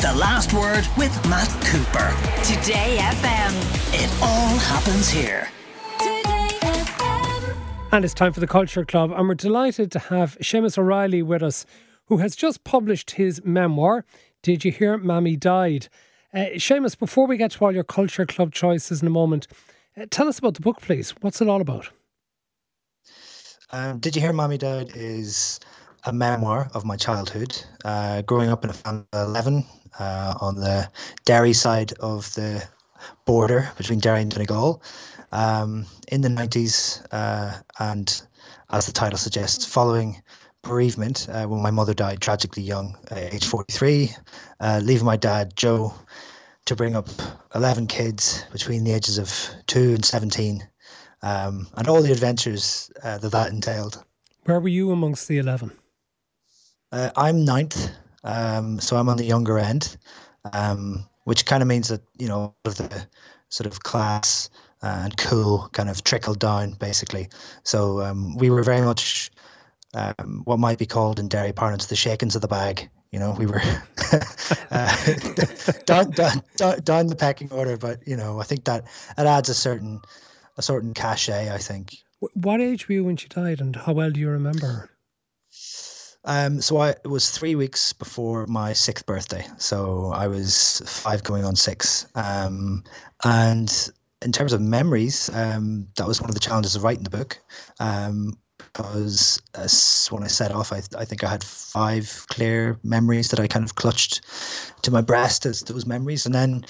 The Last Word with Matt Cooper. Today FM. It all happens here. And it's time for the Culture Club, and we're delighted to have Seamus O'Reilly with us, who has just published his memoir, Did You Hear Mammy Died? Seamus, before we get to all your Culture Club choices in a moment, tell us about the book, please. What's it all about? Did You Hear Mammy Died is a memoir of my childhood, growing up in a family of 11 on the Derry side of the border between Derry and Donegal. In the 90s, and as the title suggests, following bereavement, when my mother died tragically young, age 43, leaving my dad, Joe, to bring up 11 kids between the ages of 2 and 17, and all the adventures that entailed. Where were you amongst the 11? I'm 9th, so I'm on the younger end, which kind of means that, you know, of the sort of class and cool kind of trickled down, basically. So we were very much what might be called in Derry parlance the shakings of the bag. You know, we were down the pecking order, but, you know, I think that it adds a certain cachet, I think. What age were you when she died, and how well do you remember her? So it was 3 weeks before my 6th birthday. So I was 5 going on 6. And in terms of memories, that was one of the challenges of writing the book. Because when I set off, I think I had 5 clear memories that I kind of clutched to my breast as those memories. And then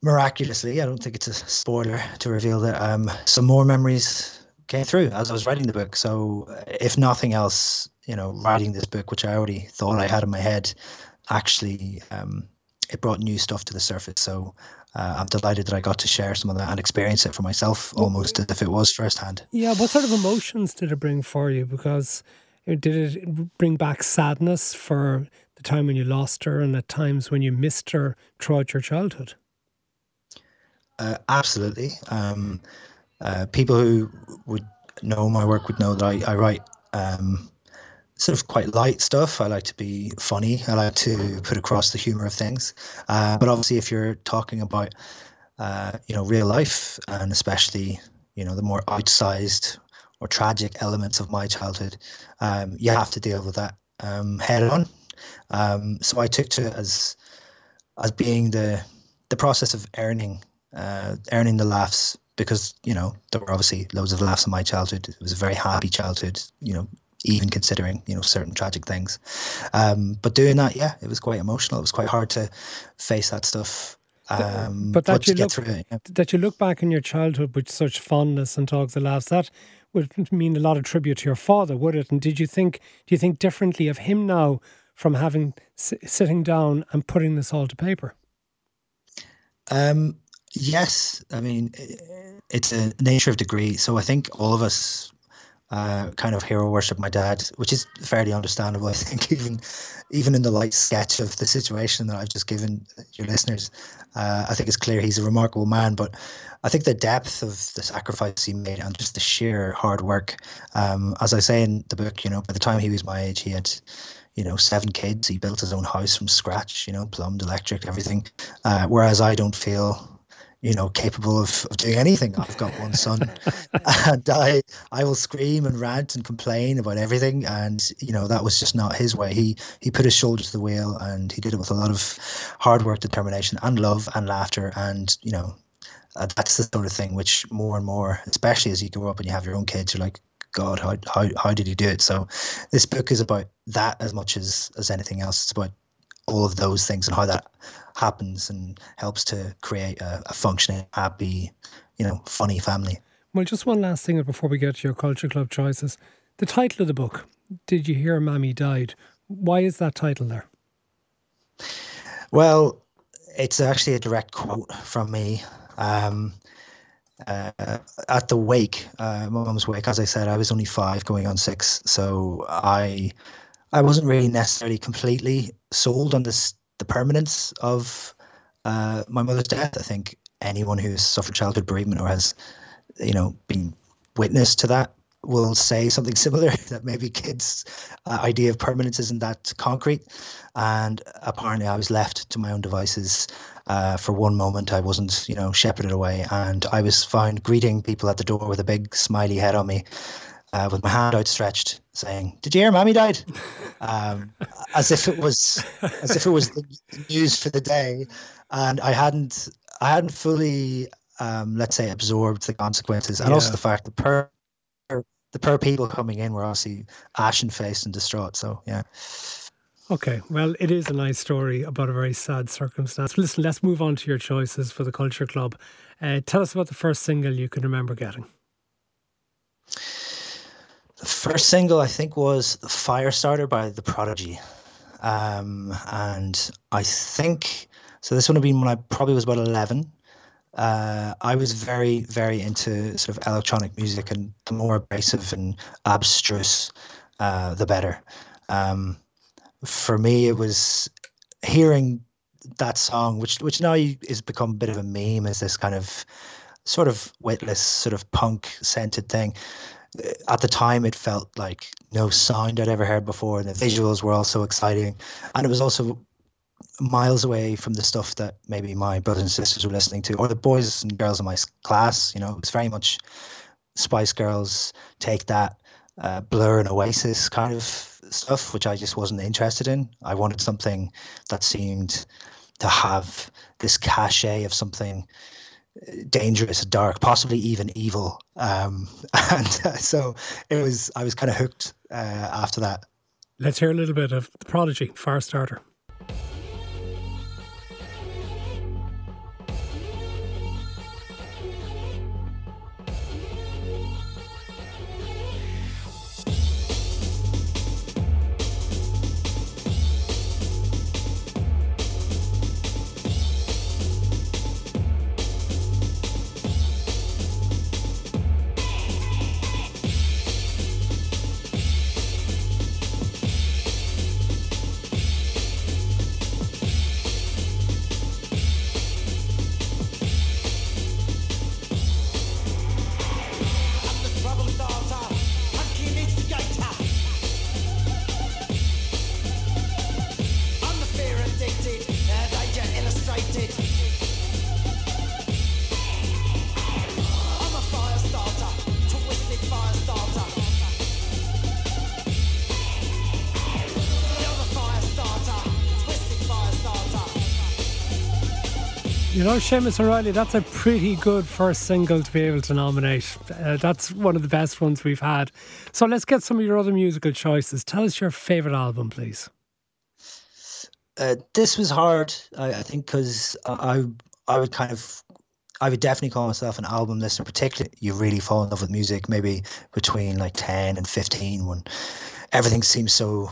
miraculously, I don't think it's a spoiler to reveal that some more memories came through as I was writing the book. So if nothing else, you know, writing this book, which I already thought I had in my head, actually it brought new stuff to the surface. So I'm delighted that I got to share some of that and experience it for myself, almost as if it was firsthand. Yeah, what sort of emotions did it bring for you? Because did it bring back sadness for the time when you lost her and at times when you missed her throughout your childhood? Absolutely. People who would know my work would know that I write sort of quite light stuff. I like to be funny. I like to put across the humor of things. But obviously, if you're talking about, real life, and especially, you know, the more outsized or tragic elements of my childhood, you have to deal with that head on. So I took to it as being the process of earning the laughs, because, you know, there were obviously loads of laughs in my childhood. It was a very happy childhood, you know, even considering, you know, certain tragic things. But doing that, yeah, it was quite emotional. It was quite hard to face that stuff. That you look back in your childhood with such fondness and talk the laughs, that would mean a lot of tribute to your father, would it? And do you think differently of him now from having sitting down and putting this all to paper? Yes. I mean, it's a nature of degree. So I think all of us kind of hero worship my dad, which is fairly understandable. I think even in the light sketch of the situation that I've just given your listeners, I think it's clear he's a remarkable man. But I think the depth of the sacrifice he made and just the sheer hard work, as I say in the book, you know, by the time he was my age, he had, you know, 7 kids. He built his own house from scratch, you know, plumbed, electric, everything. Whereas I don't feel, you know, capable of doing anything. I've got one son and I will scream and rant and complain about everything. And, you know, that was just not his way. He put his shoulder to the wheel, and he did it with a lot of hard work, determination, and love and laughter. And, you know, that's the sort of thing which more and more, especially as you grow up and you have your own kids, you're like, God, how did he do it? So this book is about that as much as anything else. It's about all of those things and how that happens and helps to create a functioning, happy, you know, funny family. Well, just one last thing before we get to your Culture Club choices. The title of the book, Did You Hear Mammy Died? Why is that title there? Well, it's actually a direct quote from me. At the wake, my mum's wake, as I said, I was only 5 going on 6. So I wasn't really necessarily completely sold on the permanence of my mother's death. I think anyone who has suffered childhood bereavement or has, you know, been witness to that will say something similar, that maybe kids' idea of permanence isn't that concrete. And apparently I was left to my own devices. For one moment I wasn't, shepherded away, and I was found greeting people at the door with a big smiley head on me, with my hand outstretched, saying, "Did you hear Mammy died?" as if it was the news for the day, and I hadn't fully, absorbed the consequences, and also the fact that the people coming in were obviously ashen faced and distraught. So yeah. Okay, well, it is a nice story about a very sad circumstance. Listen, let's move on to your choices for the Culture Club. Tell us about the first single you can remember getting. The first single, I think, was Firestarter by The Prodigy. And I think, so this would have been when I probably was about 11. I was very, very into sort of electronic music, and the more abrasive and abstruse, the better. For me, it was hearing that song, which now has become a bit of a meme, as this kind of sort of weightless, sort of punk scented thing. At the time, it felt like no sound I'd ever heard before, and the visuals were also exciting, and it was also miles away from the stuff that maybe my brothers and sisters were listening to, or the boys and girls in my class. It was very much Spice Girls, Take That, Blur and Oasis kind of stuff, which I just wasn't interested in. I wanted something that seemed to have this cachet of something dangerous, dark, possibly even evil. I was kind of hooked after that. Let's hear a little bit of The Prodigy, Firestarter. Seamus O'Reilly, that's a pretty good first single to be able to nominate. That's one of the best ones we've had. So let's get some of your other musical choices. Tell us your favourite album, please. This was hard, I think, because I would definitely call myself an album listener. Particularly, you really fall in love with music maybe between like 10 and 15, when everything seems so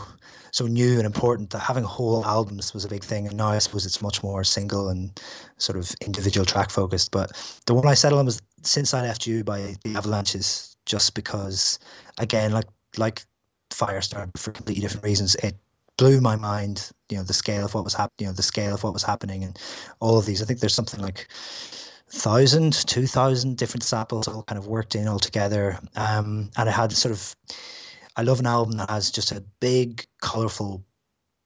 new and important, that having whole albums was a big thing. And now I suppose it's much more single and sort of individual track focused. But the one I settled on was Since I Left You by The Avalanches, just because, again, like Firestarter, for completely different reasons, it blew my mind, the scale of what was happening and all of these. I think there's something like 1,000, 2,000 different samples all kind of worked in all together. And it had I love an album that has just a big, colourful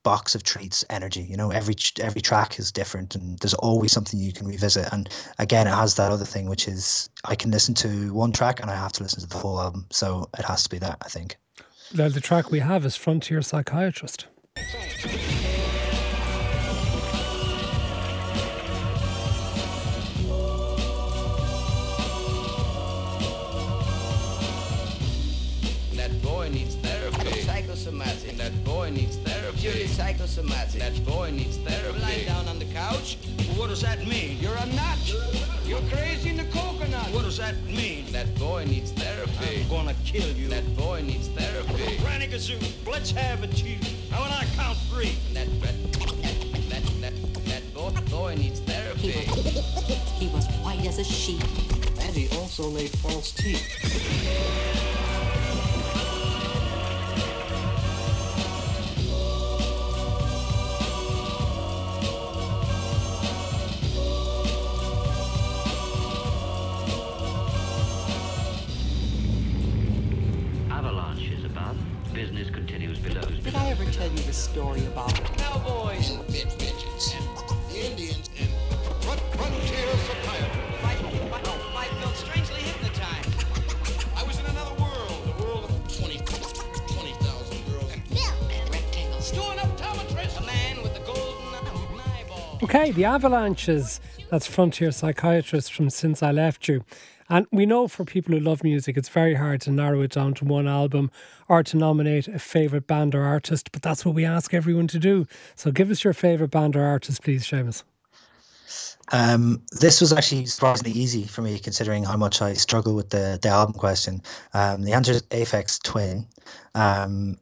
box of treats energy. Every track is different, and there's always something you can revisit. And again, it has that other thing, which is I can listen to one track and I have to listen to the whole album. So it has to be that, I think. Now, the track we have is Frontier Psychiatrist. Psychosomatic. That boy needs therapy. Lying down on the couch. What does that mean? You're a nut. You're crazy in the coconut. What does that mean? That boy needs therapy. I'm gonna kill you. That boy needs therapy. Ranigazoo, let's have a chew. I want to count three. That boy needs therapy. He was white as a sheep. And he also laid false teeth. story about cowboys, bitches, and Indians, and Frontier Psychiatrist. I felt strangely hypnotized. I was in another world, a world of 20,000 girls and milk and rectangles. To an optometrist, a man with a golden eyeball. Okay, The Avalanches. That's Frontier Psychiatrist from Since I Left You. And we know for people who love music, it's very hard to narrow it down to one album or to nominate a favourite band or artist, but that's what we ask everyone to do. So give us your favourite band or artist, please, Seamus. This was actually surprisingly easy for me, considering how much I struggle with the album question. The answer is Aphex Twin,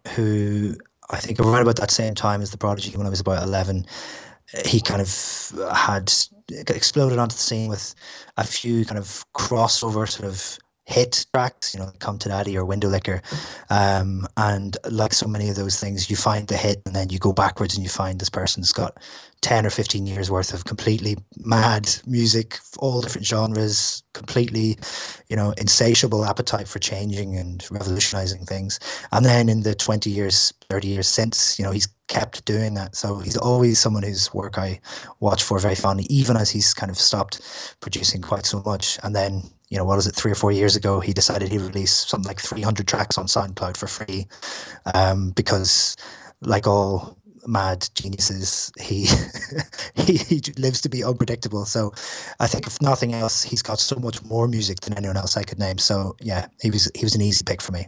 who I think around about that same time as The Prodigy, when I was about 11, he kind of had exploded onto the scene with a few kind of crossover sort of hit tracks, you know, Come to Daddy or Windowlicker. And like so many of those things, you find the hit and then you go backwards and you find this person's got 10 or 15 years worth of completely mad music, all different genres, completely, you know, insatiable appetite for changing and revolutionizing things. And then in the 20 years, 30 years since, you know, he's kept doing that. So he's always someone whose work I watch for very fondly, even as he's kind of stopped producing quite so much. And then, you know, what was it, 3 or 4 years ago, he decided he'd release something like 300 tracks on SoundCloud for free, because like all mad geniuses, he lives to be unpredictable. So I think if nothing else, he's got so much more music than anyone else I could name. So yeah, he was an easy pick for me.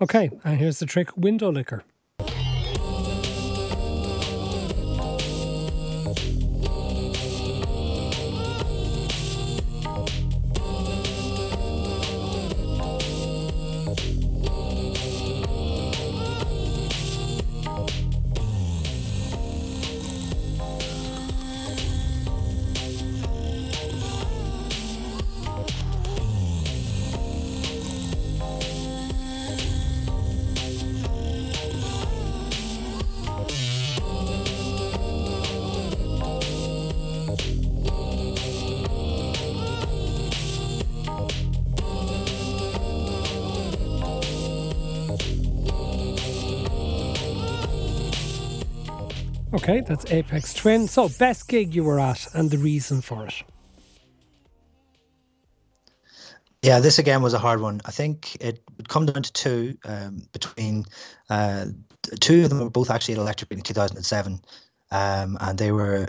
Okay, and here's the trick, Windowlicker. Okay, that's Aphex Twin. So, best gig you were at and the reason for it. Yeah, this again was a hard one. I think it would come down to two. Between two of them were both actually at Electric Picnic in 2007, and they were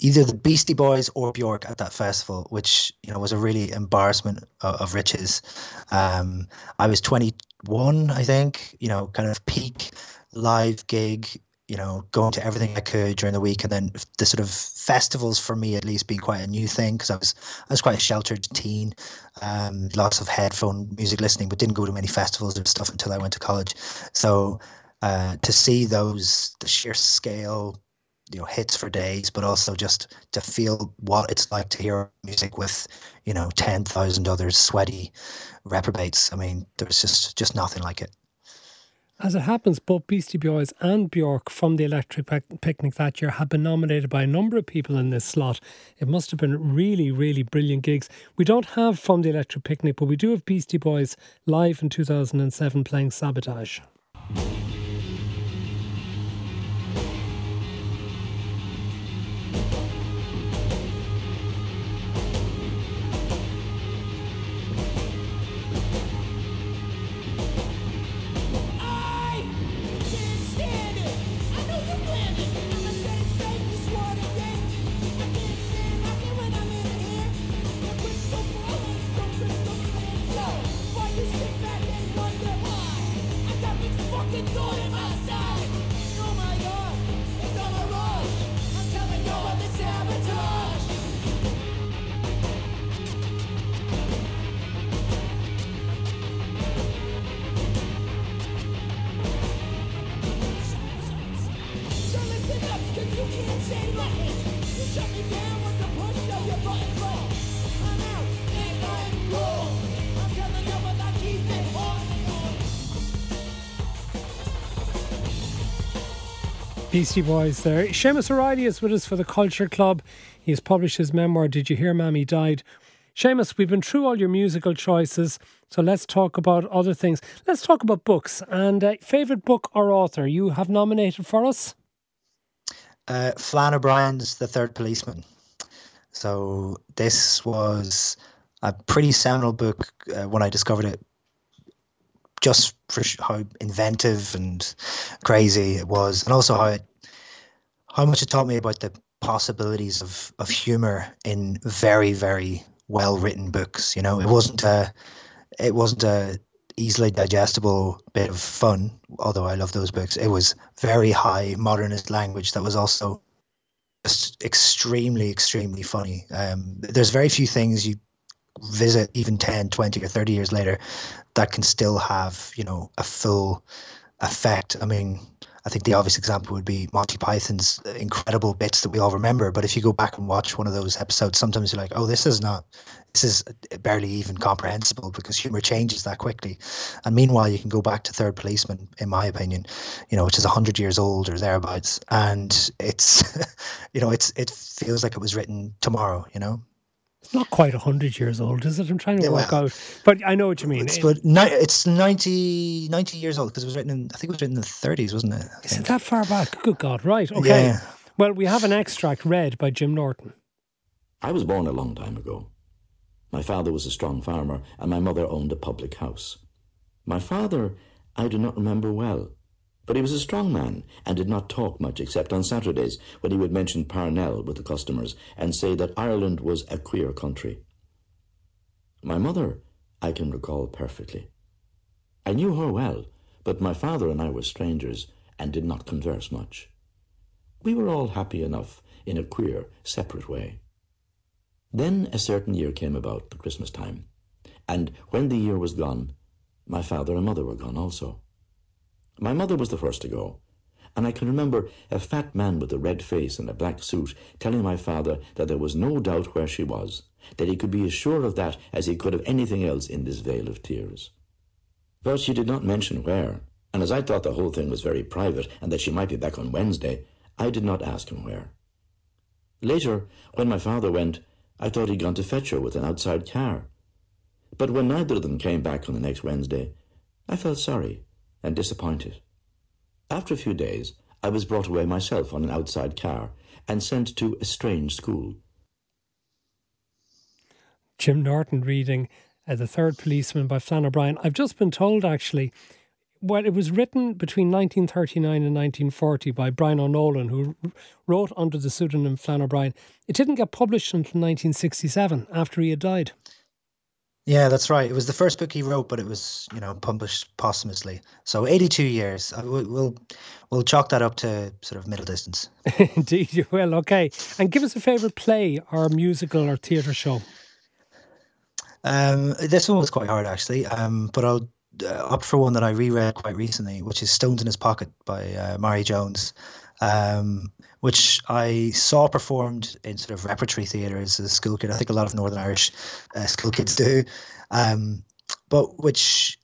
either the Beastie Boys or Bjork at that festival, which, you know, was a really embarrassment of riches. I was 21, I think. You know, kind of peak live gig. You know, going to everything I could during the week, and then the sort of festivals for me, at least, being quite a new thing, because I was quite a sheltered teen, lots of headphone music listening, but didn't go to many festivals and stuff until I went to college. So to see those, the sheer scale, you know, hits for days, but also just to feel what it's like to hear music with, you know, 10,000 other sweaty reprobates. I mean, there was just nothing like it. As it happens, both Beastie Boys and Bjork from the Electric Picnic that year had been nominated by a number of people in this slot. It must have been really, really brilliant gigs. We don't have from the Electric Picnic, but we do have Beastie Boys live in 2007 playing Sabotage. Beastie Boys there. Seamus O'Reilly is with us for the Culture Club. He has published his memoir, Did You Hear Mammy Died? Seamus, we've been through all your musical choices, so let's talk about other things. Let's talk about books and favourite book or author you have nominated for us? Flann O'Brien's The Third Policeman. So this was a pretty seminal book when I discovered it, just for how inventive and crazy it was, and also how much it taught me about the possibilities of humor in very, very well written books. You know, it wasn't a easily digestible bit of fun, although I love those books. It was very high modernist language that was also just extremely, extremely funny. There's very few things you visit even 10, 20 or 30 years later that can still have, you know, a full effect. I mean, I think the obvious example would be Monty Python's incredible bits that we all remember. But if you go back and watch one of those episodes, sometimes you're like, oh, this is barely even comprehensible, because humor changes that quickly. And meanwhile, you can go back to Third Policeman, in my opinion, you know, which is 100 years old or thereabouts. And it's, you know, it feels like it was written tomorrow, you know. It's not quite 100 years old, is it? I'm trying to work out. But I know what you mean. It's 90 years old, because it was written in, I think it was written in the 30s, wasn't it? Is it that far back? Good God, right. Okay. Yeah. Well, we have an extract read by Jim Norton. I was born a long time ago. My father was a strong farmer, and my mother owned a public house. My father, I do not remember well, but he was a strong man and did not talk much except on Saturdays, when he would mention Parnell with the customers and say that Ireland was a queer country. My mother, I can recall perfectly. I knew her well, but my father and I were strangers and did not converse much. We were all happy enough in a queer, separate way. Then a certain year came about, the Christmas time, and when the year was gone, my father and mother were gone also. My mother was the first to go, and I can remember a fat man with a red face and a black suit telling my father that there was no doubt where she was, that he could be as sure of that as he could of anything else in this vale of tears. But she did not mention where, and as I thought the whole thing was very private and that she might be back on Wednesday, I did not ask him where. Later, when my father went, I thought he'd gone to fetch her with an outside car. But when neither of them came back on the next Wednesday, I felt sorry and disappointed. After a few days, I was brought away myself on an outside car and sent to a strange school. Jim Norton reading The Third Policeman by Flann O'Brien. I've just been told, actually, well, it was written between 1939 and 1940 by Brian O'Nolan, who wrote under the pseudonym Flann O'Brien. It didn't get published until 1967, after he had died. Yeah, that's right. It was the first book he wrote, but it was, you know, published posthumously. So 82 years. We'll chalk that up to sort of middle distance. Indeed, you will. Okay. And give us a favourite play or musical or theatre show. This one was quite hard, actually, but I'll up for one that I reread quite recently, which is Stones in His Pocket by Mary Jones, which I saw performed in sort of repertory theatre as a school kid. I think a lot of Northern Irish school kids do, but which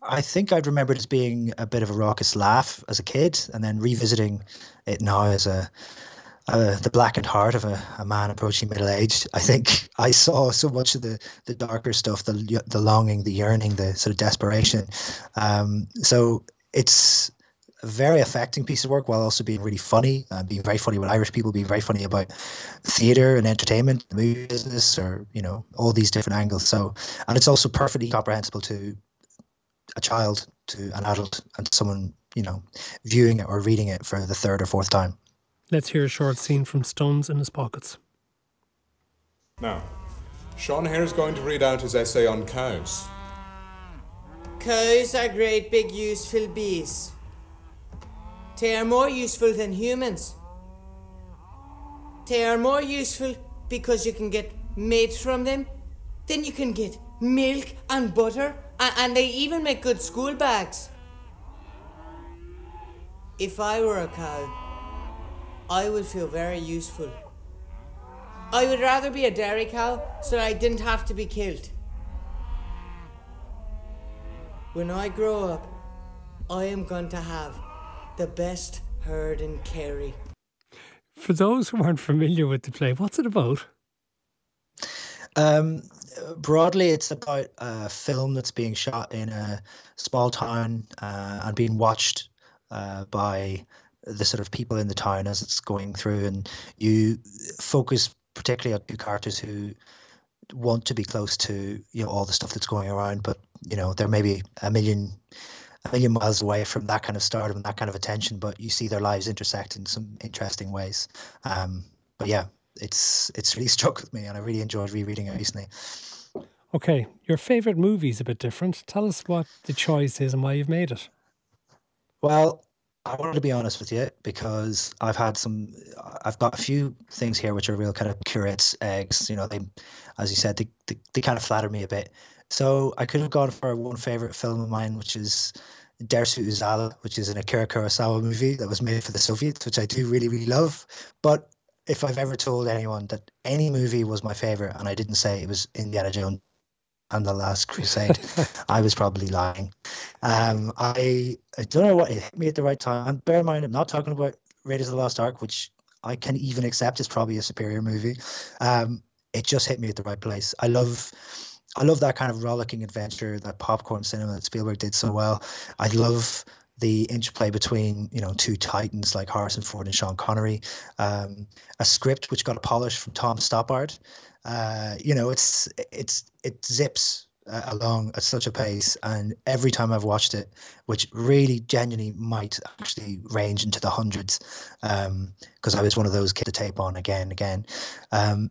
I think I'd remembered as being a bit of a raucous laugh as a kid, and then revisiting it now as the blackened heart of a man approaching middle age. I think I saw so much of the darker stuff, the longing, the yearning, the sort of desperation. So it's a very affecting piece of work, while also being really funny, being very funny with Irish people, being very funny about theatre and entertainment, the movie business, or, you know, all these different angles. So, and it's also perfectly comprehensible to a child, to an adult, and someone, you know, viewing it or reading it for the third or fourth time. Let's hear a short scene from Stones in His Pockets. Now, Sean here is going to read out his essay on cows. Cows are great big useful beasts. They are more useful than humans. They are more useful because you can get meat from them. Then you can get milk and butter, and they even make good school bags. If I were a cow, I would feel very useful. I would rather be a dairy cow so I didn't have to be killed. When I grow up, I am going to have the best herd in Kerry. For those who aren't familiar with the play, what's it about? Broadly, it's about a film that's being shot in a small town and being watched by the sort of people in the town as it's going through, and you focus particularly on two characters who want to be close to, you know, all the stuff that's going around, but, you know, they're maybe a million miles away from that kind of stardom and that kind of attention, but you see their lives intersect in some interesting ways. But yeah, it's really struck with me, and I really enjoyed rereading it recently. Okay, your favourite movie is a bit different. Tell us what the choice is and why you've made it. Well, I wanted to be honest with you because I've got a few things here which are real kind of curate's eggs. You know, they, as you said, they kind of flatter me a bit. So I could have gone for one favourite film of mine, which is Dersu Uzala, which is an Akira Kurosawa movie that was made for the Soviets, which I do really, really love. But if I've ever told anyone that any movie was my favourite and I didn't say it was Indiana Jones and the Last Crusade, I was probably lying. I don't know what, it hit me at the right time. And bear in mind, I'm not talking about Raiders of the Lost Ark, which I can even accept is probably a superior movie. It just hit me at the right place. I love that kind of rollicking adventure that popcorn cinema that Spielberg did so well. I love the interplay between, you know, two titans like Harrison Ford and Sean Connery, a script which got a polish from Tom Stoppard. You know, it zips along at such a pace, and every time I've watched it, which really genuinely might actually range into the hundreds, because I was one of those kids to tape on again and again.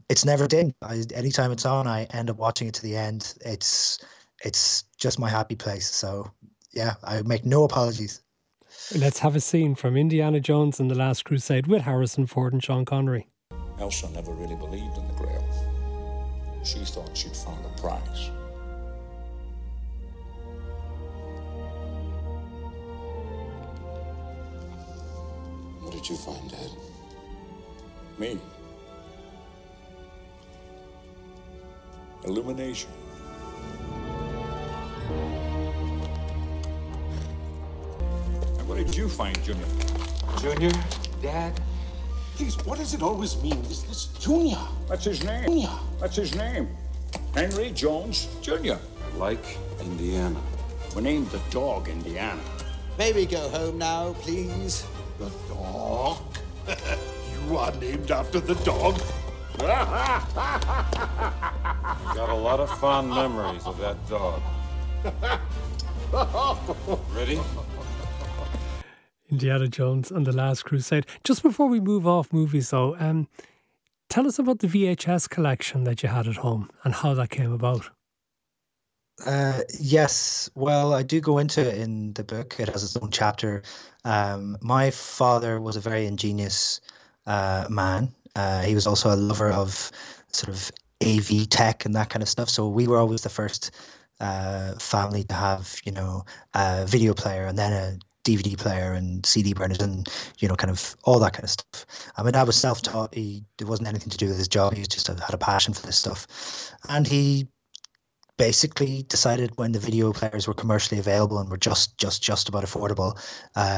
It's never dimmed. Anytime it's on, I end up watching it to the end. It's just my happy place. So yeah, I make no apologies. Let's have a scene from Indiana Jones and the Last Crusade with Harrison Ford and Sean Connery. Elsa never really believed in the Grail. She thought she'd found the prize. What did you find, Dad? Me. Illumination. And what did you find, Junior? Junior? Dad? Please, what does it always mean? This Junior? That's his name. Junior. That's his name. Henry Jones Jr. Like Indiana. We named the dog Indiana. May we go home now, please? The dog? You are named after the dog? You got a lot of fond memories of that dog. Ready? Indiana Jones and the Last Crusade. Just before we move off movies, though, tell us about the VHS collection that you had at home and how that came about. Yes, well, I do go into it in the book. It has its own chapter. My father was a very ingenious man. He was also a lover of sort of AV tech and that kind of stuff. So we were always the first family to have, you know, a video player and then a DVD player and CD burners and, you know, kind of all that kind of stuff. I mean, I was self-taught. There wasn't anything to do with his job. He just had a passion for this stuff. And he basically decided when the video players were commercially available and were just about affordable,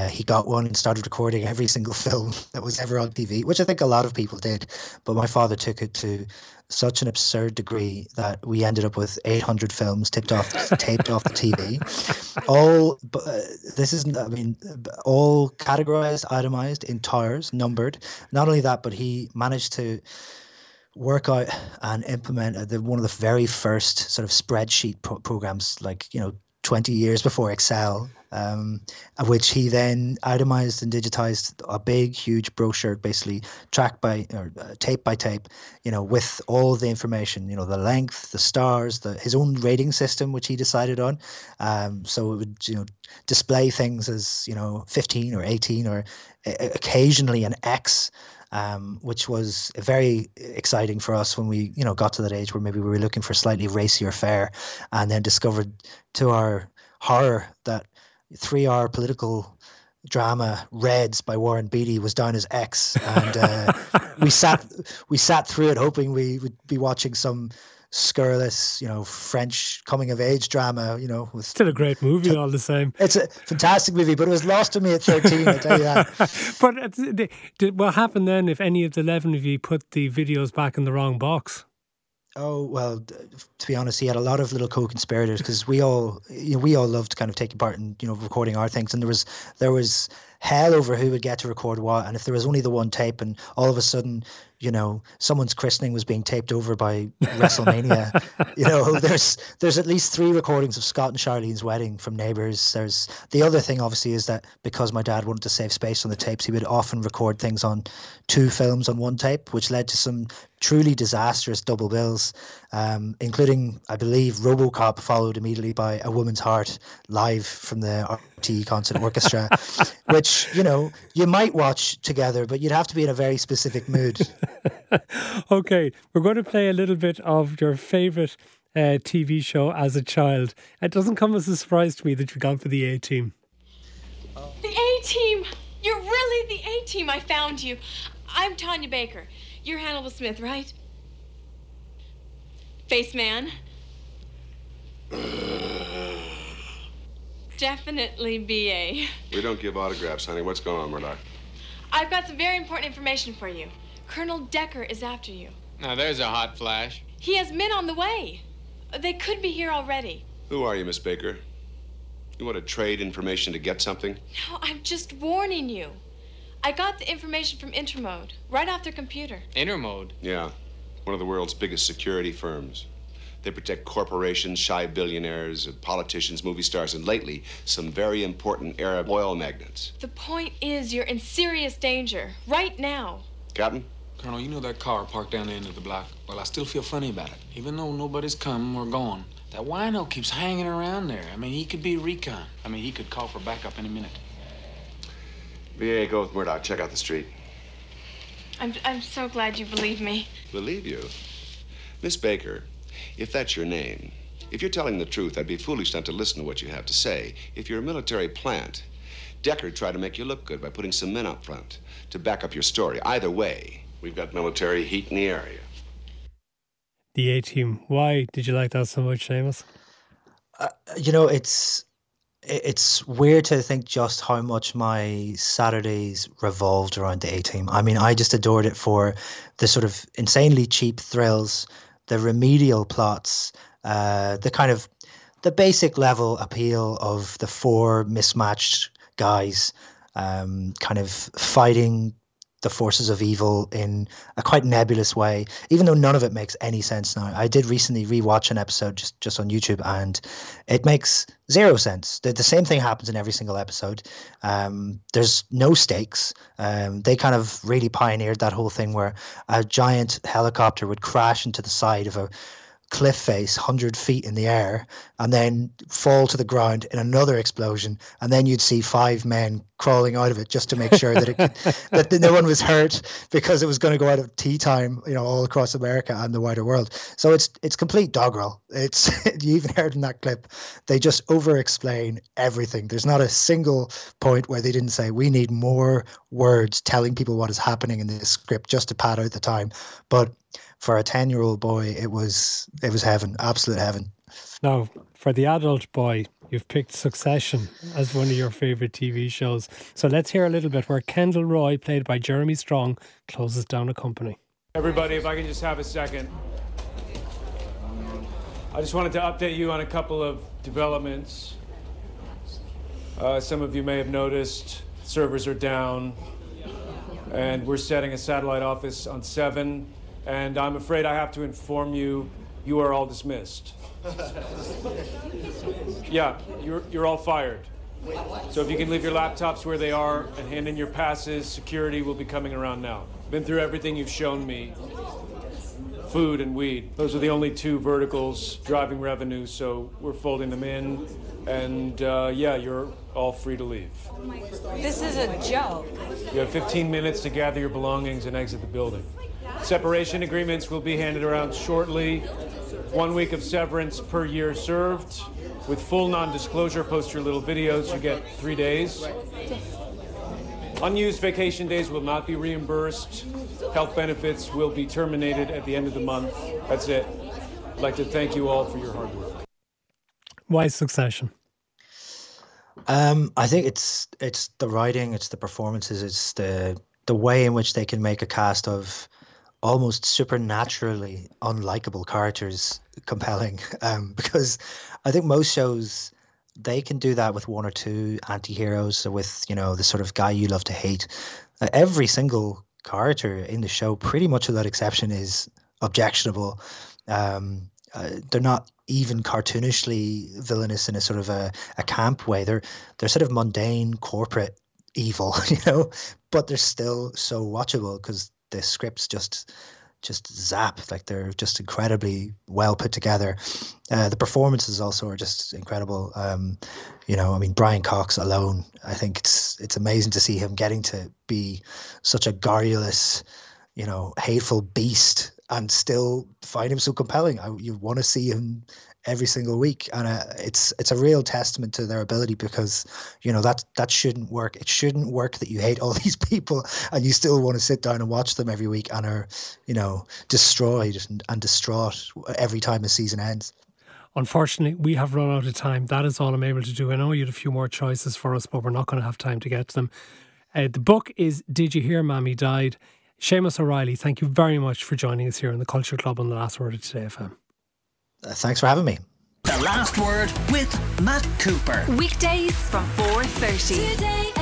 he got one and started recording every single film that was ever on TV, which I think a lot of people did. But my father took it to such an absurd degree that we ended up with 800 films taped off the TV. All, this isn't, I mean, all categorized, itemized in tires, numbered. Not only that, but he managed to work out and implement one of the very first sort of spreadsheet programs, like, you know, 20 years before Excel, which he then itemized and digitized a big, huge brochure, basically track by or tape by tape, you know, with all the information, you know, the length, the stars, his own rating system, which he decided on. So it would, you know, display things as, you know, 15 or 18 or occasionally an X. Which was very exciting for us when we, you know, got to that age where maybe we were looking for slightly racier fare, and then discovered to our horror that 3-hour political drama Reds by Warren Beatty was down as X, and we sat through it hoping we would be watching some scurrilous, you know, French coming of age drama, you know. With still a great movie all the same. It's a fantastic movie, but it was lost to me at 13, I tell you that. But what happened then if any of the 11 of you put the videos back in the wrong box? Oh, well, to be honest, he had a lot of little co-conspirators because we all loved kind of taking part in, you know, recording our things, and there was hell over who would get to record what, and if there was only the one tape and all of a sudden, you know, someone's christening was being taped over by WrestleMania, you know, there's at least three recordings of Scott and Charlene's wedding from neighbors. There's the other thing, obviously, is that because my dad wanted to save space on the tapes, he would often record things on two films on one tape, which led to some truly disastrous double bills, including, I believe, RoboCop, followed immediately by A Woman's Heart live from the RTE Concert Orchestra, which, you know, you might watch together, but you'd have to be in a very specific mood. Okay, we're going to play a little bit of your favourite TV show as a child. It doesn't come as a surprise to me that you've gone for The A-Team. The A-Team! You're really the A-Team, I found you. I'm Tanya Baker. You're Hannibal Smith, right? Face man. Definitely B.A. We don't give autographs, honey. What's going on, Murdoch? I've got some very important information for you. Colonel Decker is after you. Now, there's a hot flash. He has men on the way. They could be here already. Who are you, Miss Baker? You want to trade information to get something? No, I'm just warning you. I got the information from Intermode, right off their computer. Intermode? Yeah, one of the world's biggest security firms. They protect corporations, shy billionaires, politicians, movie stars, and lately, some very important Arab oil magnates. The point is, you're in serious danger, right now. Captain? Colonel, you know that car parked down the end of the block? Well, I still feel funny about it. Even though nobody's come or gone, that wino keeps hanging around there. I mean, he could be recon. I mean, he could call for backup any minute. VA, go with Murdoch. Check out the street. I'm so glad you believe me. Believe you? Miss Baker, if that's your name, if you're telling the truth, I'd be foolish not to listen to what you have to say. If you're a military plant, Decker tried to make you look good by putting some men up front to back up your story. Either way, we've got military heat in the area. The A-Team. Why did you like that so much, Seamus? You know, it's weird to think just how much my Saturdays revolved around the A-Team. I mean, I just adored it for the sort of insanely cheap thrills, the remedial plots, the kind of the basic level appeal of the four mismatched guys kind of fighting the forces of evil in a quite nebulous way, even though none of it makes any sense now. I did recently rewatch an episode just on YouTube, and it makes zero sense. The same thing happens in every single episode. There's no stakes. They kind of really pioneered that whole thing where a giant helicopter would crash into the side of a cliff face 100 feet in the air and then fall to the ground in another explosion, and then you'd see five men crawling out of it just to make sure that it could, that no one was hurt, because it was going to go out at tea time, you know, all across America and the wider world. So it's complete doggerel. It's you even heard in that clip, they just over explain everything. There's not a single point where they didn't say we need more words telling people what is happening in this script just to pad out the time. But for a 10-year-old boy, it was heaven, absolute heaven. Now, for the adult boy, you've picked Succession as one of your favourite TV shows. So let's hear a little bit where Kendall Roy, played by Jeremy Strong, closes down a company. Everybody, if I can just have a second. I just wanted to update you on a couple of developments. Some of you may have noticed servers are down, and we're setting a satellite office on 7. And I'm afraid I have to inform you, you are all dismissed. Yeah, you're all fired. So if you can leave your laptops where they are and hand in your passes, security will be coming around now. Been through everything you've shown me. Food and weed. Those are the only two verticals driving revenue, so we're folding them in. And yeah, you're all free to leave. This is a joke. You have 15 minutes to gather your belongings and exit the building. Separation agreements will be handed around shortly. 1 week of severance per year served. With full non-disclosure, post your little videos. You get 3 days. Unused vacation days will not be reimbursed. Health benefits will be terminated at the end of the month. That's it. I'd like to thank you all for your hard work. Why Succession? I think it's the writing, it's the performances, it's the way in which they can make a cast of almost supernaturally unlikable characters compelling, because I think most shows they can do that with one or two anti-heroes, so with, you know, the sort of guy you love to hate. Every single character in the show, pretty much without exception, is objectionable. They're not even cartoonishly villainous in a sort of a camp way. They're sort of mundane corporate evil, you know, but they're still so watchable because the scripts just zap. Like, they're just incredibly well put together. The performances also are just incredible. You know, I mean, Brian Cox alone, I think it's amazing to see him getting to be such a garrulous, you know, hateful beast and still find him so compelling. You want to see him every single week. And it's a real testament to their ability, because, you know, that shouldn't work. It shouldn't work that you hate all these people and you still want to sit down and watch them every week and are, you know, destroyed and distraught every time a season ends. Unfortunately, we have run out of time. That is all I'm able to do. I know you had a few more choices for us, but we're not going to have time to get to them. The book is Did You Hear Mammy Died? Seamus O'Reilly, thank you very much for joining us here in the Culture Club on The Last Word of Today FM. Thanks for having me. The Last Word with Matt Cooper. Weekdays from 4:30. Today.